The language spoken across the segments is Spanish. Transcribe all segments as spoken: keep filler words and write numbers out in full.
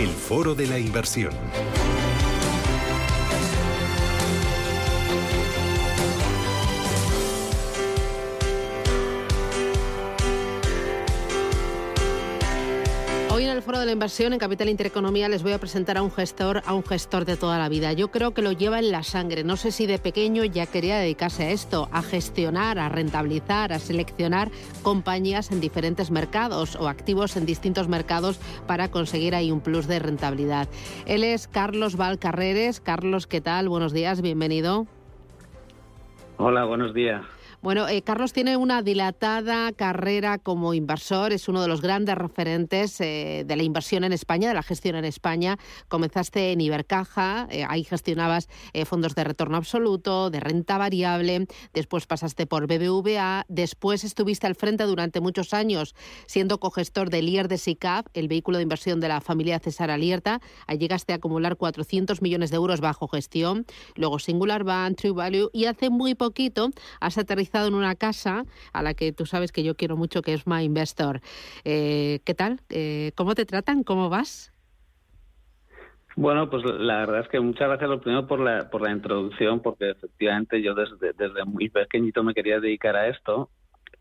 El Foro de la Inversión. Hoy en el Foro de la Inversión, en Capital Intereconomía, les voy a presentar a un gestor, a un gestor de toda la vida. Yo creo que lo lleva en la sangre. No sé si de pequeño ya quería dedicarse a esto, a gestionar, a rentabilizar, a seleccionar compañías en diferentes mercados o activos en distintos mercados para conseguir ahí un plus de rentabilidad. Él es Carlos Val-Carreres. Carlos, ¿qué tal? Buenos días, bienvenido. Hola, buenos días. Bueno, eh, Carlos tiene una dilatada carrera como inversor, es uno de los grandes referentes eh, de la inversión en España, de la gestión en España. Comenzaste en Ibercaja, eh, ahí gestionabas eh, fondos de retorno absoluto, de renta variable, después pasaste por B B V A, después estuviste al frente durante muchos años siendo cogestor de LIER de Sicaf, el vehículo de inversión de la familia César Alierta. Ahí llegaste a acumular cuatrocientos millones de euros bajo gestión, luego Singular Bank, True Value, y hace muy poquito has aterrizado en una casa a la que tú sabes que yo quiero mucho, que es MyInvestor. Eh, ¿Qué tal? Eh, ¿Cómo te tratan? ¿Cómo vas? Bueno, pues la verdad es que muchas gracias, lo primero, por la por la introducción, porque efectivamente yo desde, desde muy pequeñito me quería dedicar a esto.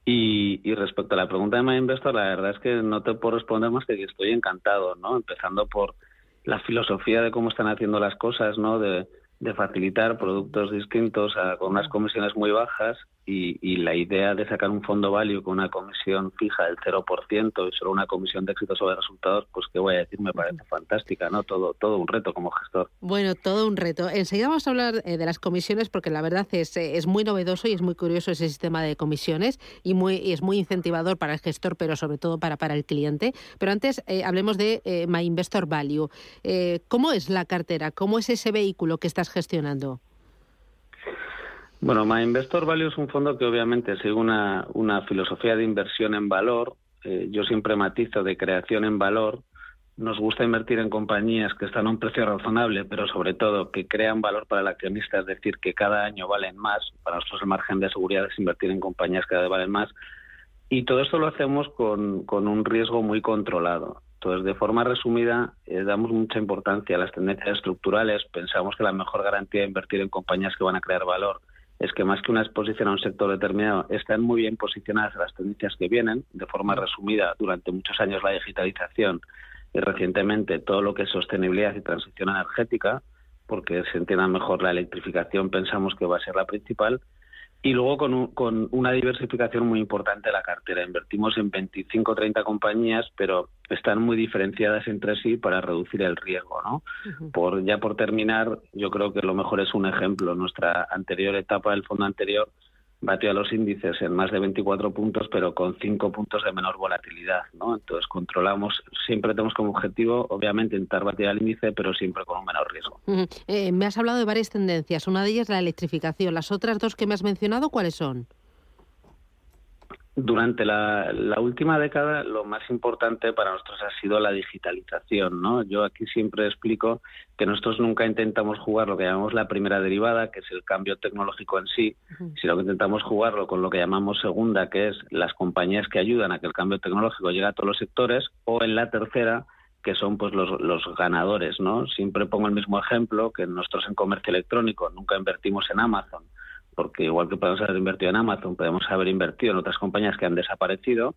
Y, y respecto a la pregunta de MyInvestor, la verdad es que no te puedo responder más que estoy encantado, ¿no? Empezando por la filosofía de cómo están haciendo las cosas, ¿no? De... de facilitar productos distintos a, con unas comisiones muy bajas y, y la idea de sacar un fondo value con una comisión fija del cero por ciento y solo una comisión de éxito sobre resultados, pues qué voy a decir, me parece fantástica, ¿no? Todo, todo un reto como gestor. Bueno, todo un reto. Enseguida vamos a hablar eh, de las comisiones, porque la verdad es, es muy novedoso y es muy curioso ese sistema de comisiones y, muy, y es muy incentivador para el gestor, pero sobre todo para, para el cliente. Pero antes eh, hablemos de eh, MyInvestor Value. Eh, ¿Cómo es la cartera? ¿Cómo es ese vehículo que estás gestionando? Bueno, MyInvestor Value es un fondo que obviamente sigue una, una filosofía de inversión en valor. Eh, yo siempre matizo de creación en valor. Nos gusta invertir en compañías que están a un precio razonable, pero sobre todo que crean valor para el accionista, es decir, que cada año valen más. Para nosotros el margen de seguridad es invertir en compañías que cada vez valen más. Y todo esto lo hacemos con, con un riesgo muy controlado. Entonces, de forma resumida, eh, damos mucha importancia a las tendencias estructurales. Pensamos que la mejor garantía de invertir en compañías que van a crear valor es que, más que una exposición a un sector determinado, están muy bien posicionadas a las tendencias que vienen. De forma resumida, durante muchos años la digitalización y recientemente todo lo que es sostenibilidad y transición energética, porque se entienda mejor la electrificación, pensamos que va a ser la principal. Y luego con, un, con una diversificación muy importante de la cartera. Invertimos en veinticinco o treinta compañías, pero están muy diferenciadas entre sí para reducir el riesgo, ¿no? Uh-huh. Por, ya por terminar, yo creo que lo mejor es un ejemplo. Nuestra anterior etapa, el fondo anterior, batió a los índices en más de veinticuatro puntos, pero con cinco puntos de menor volatilidad, ¿no? Entonces controlamos, siempre tenemos como objetivo, obviamente, intentar batir al índice, pero siempre con un menor riesgo. Uh-huh. eh, me has hablado de varias tendencias, una de ellas la electrificación. Las otras dos que me has mencionado, ¿cuáles son? Durante la, la última década, lo más importante para nosotros ha sido la digitalización, ¿no? Yo aquí siempre explico que nosotros nunca intentamos jugar lo que llamamos la primera derivada, que es el cambio tecnológico en sí, uh-huh. sino que intentamos jugarlo con lo que llamamos segunda, que es las compañías que ayudan a que el cambio tecnológico llegue a todos los sectores, o en la tercera, que son pues los, los ganadores, ¿no? Siempre pongo el mismo ejemplo, que nosotros en comercio electrónico nunca invertimos en Amazon, porque igual que podemos haber invertido en Amazon, podemos haber invertido en otras compañías que han desaparecido,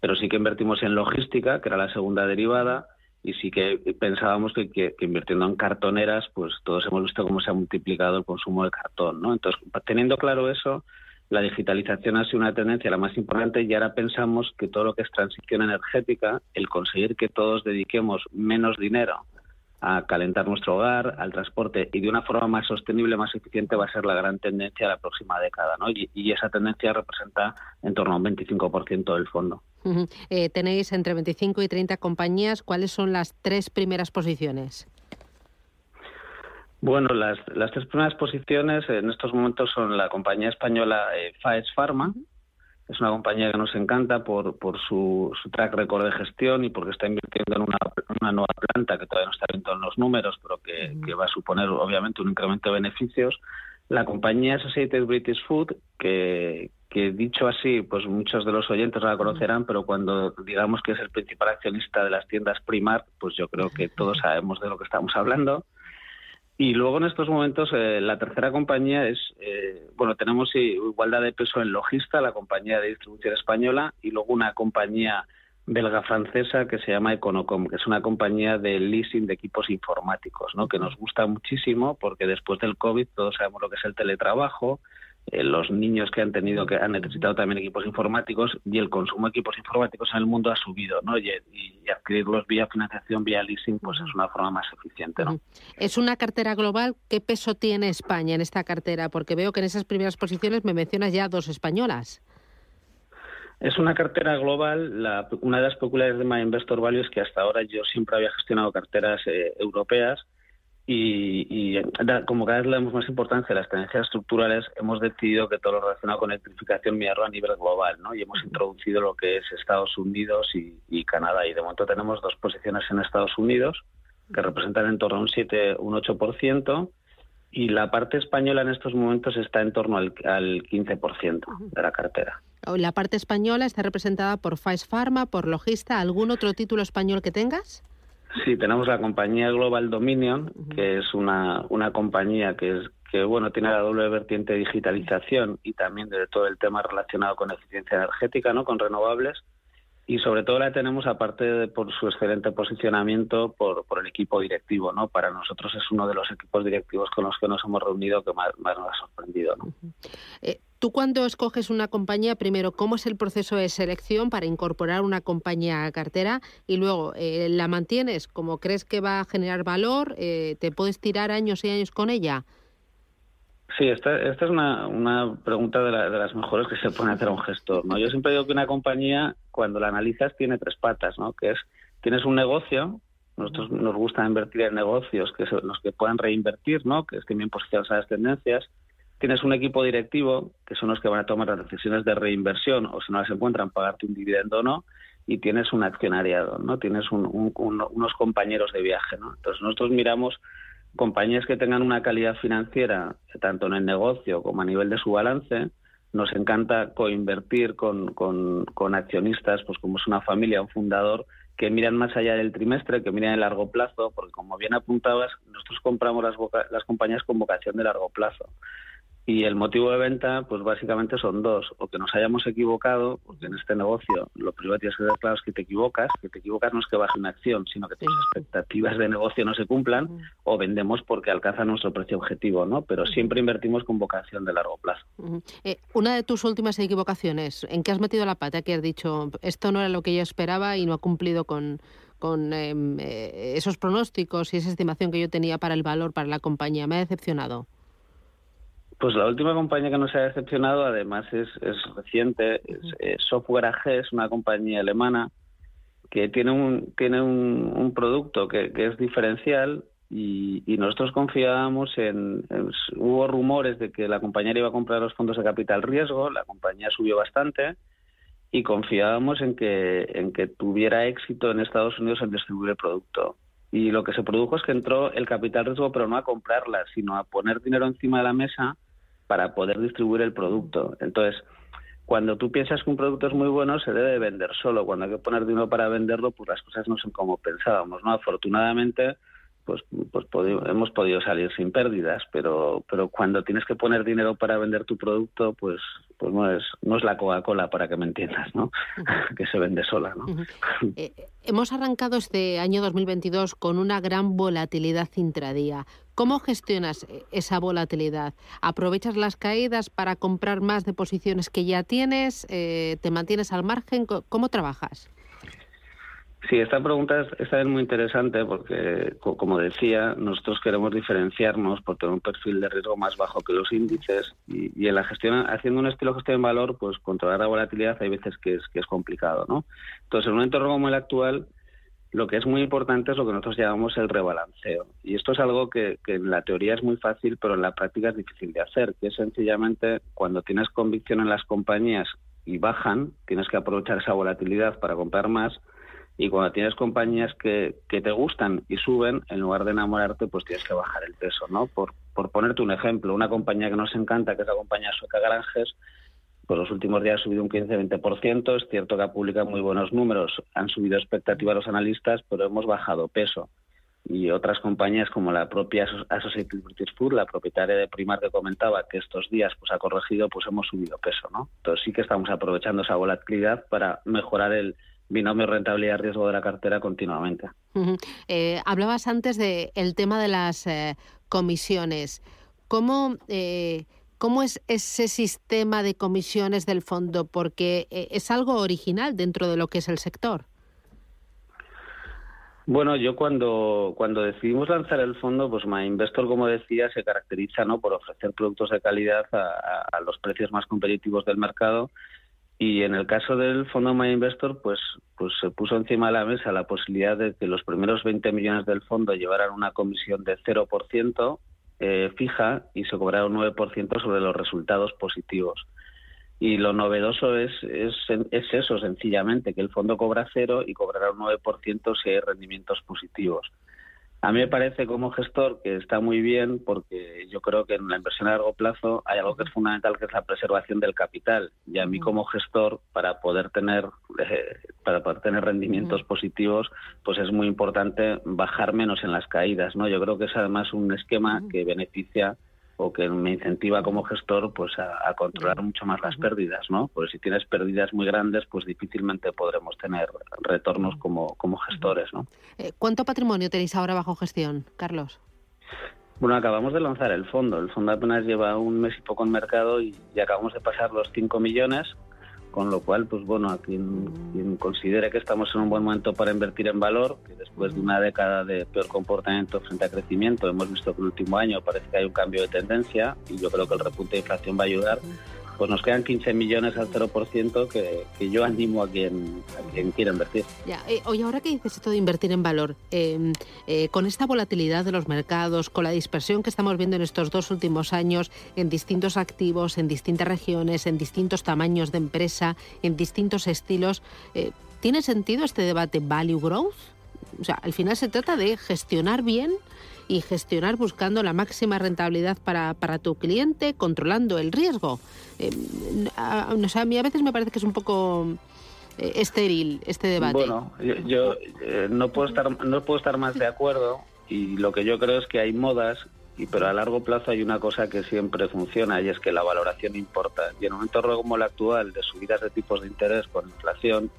pero sí que invertimos en logística, que era la segunda derivada, y sí que pensábamos que, que, que invirtiendo en cartoneras, pues todos hemos visto cómo se ha multiplicado el consumo de cartón, ¿no? Entonces, teniendo claro eso, la digitalización ha sido una tendencia la más importante, y ahora pensamos que todo lo que es transición energética, el conseguir que todos dediquemos menos dinero a calentar nuestro hogar, al transporte, y de una forma más sostenible, más eficiente, va a ser la gran tendencia de la próxima década, ¿no? Y, y esa tendencia representa en torno a un veinticinco por ciento del fondo. Uh-huh. Eh, tenéis entre veinticinco y treinta compañías. ¿Cuáles son las tres primeras posiciones? Bueno, las, las tres primeras posiciones en estos momentos son la compañía española eh, Faes Pharma. Es una compañía que nos encanta por, por su, su track record de gestión y porque está invirtiendo en una, una nueva planta que todavía no está viendo en los números, pero que, uh-huh. que va a suponer obviamente un incremento de beneficios. La compañía Associated British Food, que, que dicho así, pues muchos de los oyentes la conocerán, pero cuando digamos que es el principal accionista de las tiendas Primark, pues yo creo que todos sabemos de lo que estamos hablando. Y luego en estos momentos eh, la tercera compañía es, eh, bueno, tenemos igualdad de peso en Logista, la compañía de distribución española, y luego una compañía belga-francesa que se llama Econocom, que es una compañía de leasing de equipos informáticos, ¿no? Que nos gusta muchísimo porque después del COVID todos sabemos lo que es el teletrabajo, eh, los niños que han tenido que han necesitado también equipos informáticos, y el consumo de equipos informáticos en el mundo ha subido, ¿no? Y, y adquirirlos vía financiación, vía leasing, pues es una forma más eficiente, ¿no? Es una cartera global. ¿Qué peso tiene España en esta cartera? Porque veo que en esas primeras posiciones me mencionas ya dos españolas. Es una cartera global. La, una de las peculiaridades de MyInvestor Value es que hasta ahora yo siempre había gestionado carteras eh, europeas y, y da, como cada vez le damos más importancia a las tendencias estructurales, hemos decidido que todo lo relacionado con electrificación mirarlo a nivel global, ¿no? Y hemos introducido lo que es Estados Unidos y, y Canadá. Y de momento tenemos dos posiciones en Estados Unidos que representan en torno a un siete, un ocho por ciento. Y la parte española en estos momentos está en torno al, al quince por ciento de la cartera. La parte española está representada por Faes Pharma, por Logista. ¿Algún otro título español que tengas? Sí, tenemos la compañía Global Dominion, uh-huh. que es una, una compañía que, es, que bueno tiene la doble vertiente de digitalización y también de todo el tema relacionado con eficiencia energética, ¿no? Con renovables. Y sobre todo la tenemos, aparte de por su excelente posicionamiento, por, por el equipo directivo, ¿no? Para nosotros es uno de los equipos directivos con los que nos hemos reunido que más, más nos ha sorprendido, ¿no? Uh-huh. Eh, tú cuando escoges una compañía, primero, ¿cómo es el proceso de selección para incorporar una compañía a cartera? Y luego, eh, ¿la mantienes? ¿Cómo crees que va a generar valor? Eh, ¿Te puedes tirar años y años con ella? Sí, esta, esta es una, una pregunta de, la, de las mejores que se pone a hacer a un gestor, ¿no? Yo siempre digo que una compañía, cuando la analizas, tiene tres patas, ¿no? Que es, tienes un negocio, nosotros nos gusta invertir en negocios que se, los que puedan reinvertir, ¿no? Que estén bien posicionados a las tendencias. Tienes un equipo directivo, que son los que van a tomar las decisiones de reinversión, o si no las encuentran, pagarte un dividendo o no. Y tienes un accionariado, ¿no? Tienes un, un, un, unos compañeros de viaje, ¿no? Entonces nosotros miramos compañías que tengan una calidad financiera, tanto en el negocio como a nivel de su balance. Nos encanta coinvertir con, con, con accionistas, pues como es una familia, un fundador, que miran más allá del trimestre, que miran el largo plazo, porque como bien apuntabas, nosotros compramos las, voca- las compañías con vocación de largo plazo. Y el motivo de venta, pues básicamente son dos. O que nos hayamos equivocado, porque en este negocio lo primero que tienes que tener claro es que te equivocas. Que te equivocas no es que baje una acción, sino que tus expectativas de negocio no se cumplan. O vendemos porque alcanza nuestro precio objetivo, ¿no? Pero siempre invertimos con vocación de largo plazo. Uh-huh. Eh, una de tus últimas equivocaciones, ¿en qué has metido la pata? ¿Qué has dicho? Esto no era lo que yo esperaba y no ha cumplido con, con eh, esos pronósticos y esa estimación que yo tenía para el valor, para la compañía. Me ha decepcionado. Pues la última compañía que nos ha decepcionado, además, es, es reciente. Es, es Software A G, es una compañía alemana que tiene un tiene un, un producto que, que es diferencial y, y nosotros confiábamos en, en... Hubo rumores de que la compañía iba a comprar los fondos de capital riesgo, la compañía subió bastante y confiábamos en que, en que tuviera éxito en Estados Unidos en distribuir el producto. Y lo que se produjo es que entró el capital riesgo, pero no a comprarla, sino a poner dinero encima de la mesa para poder distribuir el producto. Entonces, cuando tú piensas que un producto es muy bueno, se debe vender solo. Cuando hay que poner dinero para venderlo, pues las cosas no son como pensábamos, ¿no? Afortunadamente, pues, pues pod- hemos podido salir sin pérdidas, pero, pero cuando tienes que poner dinero para vender tu producto, pues, pues no es no es la Coca-Cola, para que me entiendas, ¿no? Uh-huh. Que se vende sola, ¿no? Uh-huh. Eh, hemos arrancado este año dos mil veintidós con una gran volatilidad intradía. ¿Cómo gestionas esa volatilidad? ¿Aprovechas las caídas para comprar más de posiciones que ya tienes? Eh, ¿Te mantienes al margen? ¿Cómo trabajas? Sí, esta pregunta es, esta es muy interesante porque, como decía, nosotros queremos diferenciarnos por tener un perfil de riesgo más bajo que los índices y, y en la gestión, haciendo un estilo de gestión de valor, pues controlar la volatilidad hay veces que es, que es complicado, ¿no? Entonces, en un entorno como el actual, lo que es muy importante es lo que nosotros llamamos el rebalanceo. Y esto es algo que, que en la teoría es muy fácil, pero en la práctica es difícil de hacer, que es sencillamente cuando tienes convicción en las compañías y bajan, tienes que aprovechar esa volatilidad para comprar más. Y cuando tienes compañías que, que te gustan y suben, en lugar de enamorarte, pues tienes que bajar el peso, ¿no? Por, por ponerte un ejemplo, una compañía que nos encanta, que es la compañía sueca Granges, pues los últimos días ha subido un quince a veinte por ciento, es cierto que ha publicado muy buenos números, han subido expectativas los analistas, pero hemos bajado peso. Y otras compañías como la propia Associated British Food, la propietaria de Primark que comentaba, que estos días pues ha corregido, pues hemos subido peso, ¿no? Entonces sí que estamos aprovechando esa volatilidad para mejorar el binomio rentabilidad-riesgo de la cartera continuamente. Uh-huh. Eh, hablabas antes de el tema de las eh, comisiones. ¿Cómo, eh, ¿Cómo es ese sistema de comisiones del fondo? Porque eh, es algo original dentro de lo que es el sector. Bueno, yo cuando, cuando decidimos lanzar el fondo, pues MyInvestor, como decía, se caracteriza, ¿no?, por ofrecer productos de calidad a, a, a los precios más competitivos del mercado. Y en el caso del fondo MyInvestor, pues, pues se puso encima de la mesa la posibilidad de que los primeros veinte millones del fondo llevaran una comisión de cero por ciento eh, fija y se cobrara un nueve por ciento sobre los resultados positivos. Y lo novedoso es, es, es eso, sencillamente, que el fondo cobra cero y cobrará un nueve por ciento si hay rendimientos positivos. A mí me parece como gestor que está muy bien porque yo creo que en la inversión a largo plazo hay algo que es fundamental, que es la preservación del capital. Y a mí como gestor, para poder tener eh, para poder tener rendimientos positivos, pues es muy importante bajar menos en las caídas, ¿no? Yo creo que es además un esquema que beneficia o que me incentiva como gestor pues a, a controlar mucho más las pérdidas, ¿no? Porque si tienes pérdidas muy grandes, pues difícilmente podremos tener retornos como, como gestores, ¿no? ¿Cuánto patrimonio tenéis ahora bajo gestión, Carlos? Bueno, acabamos de lanzar el fondo. El fondo apenas lleva un mes y poco en mercado y, y acabamos de pasar los cinco millones, con lo cual, pues bueno, a quien, quien considere que estamos en un buen momento para invertir en valor, que después de una década de peor comportamiento frente a crecimiento, hemos visto que el último año parece que hay un cambio de tendencia y yo creo que el repunte de inflación va a ayudar, pues nos quedan quince millones al cero por ciento que, que yo animo a quien, a quien quiera invertir. Ya, eh, oye, ahora que dices esto de invertir en valor, eh, eh, con esta volatilidad de los mercados, con la dispersión que estamos viendo en estos dos últimos años, en distintos activos, en distintas regiones, en distintos tamaños de empresa, en distintos estilos, eh, ¿tiene sentido este debate value growth? O sea, al final se trata de gestionar bien y gestionar buscando la máxima rentabilidad para, para tu cliente, controlando el riesgo. Eh, a, o sea, a mí a veces me parece que es un poco eh, estéril este debate. Bueno, yo, yo eh, no puedo estar no puedo estar más de acuerdo y lo que yo creo es que hay modas, y pero a largo plazo hay una cosa que siempre funciona y es que la valoración importa. Y en un entorno como el actual, de subidas de tipos de interés con inflación,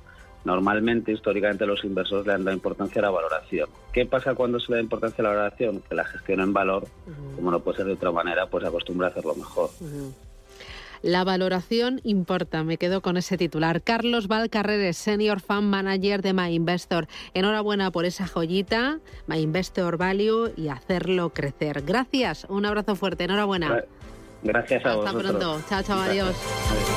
normalmente, históricamente, los inversores le han dado importancia a la valoración. ¿Qué pasa cuando se le da importancia a la valoración? Que la gestión en valor, uh-huh. como no puede ser de otra manera, pues acostumbra a hacerlo mejor. Uh-huh. La valoración importa, me quedo con ese titular. Carlos Val-Carreres, Senior Fund Manager de MyInvestor. Enhorabuena por esa joyita, MyInvestor Value, y hacerlo crecer. Gracias, un abrazo fuerte, enhorabuena. Gracias a vosotros. Hasta pronto, chao, chao, adiós. Gracias.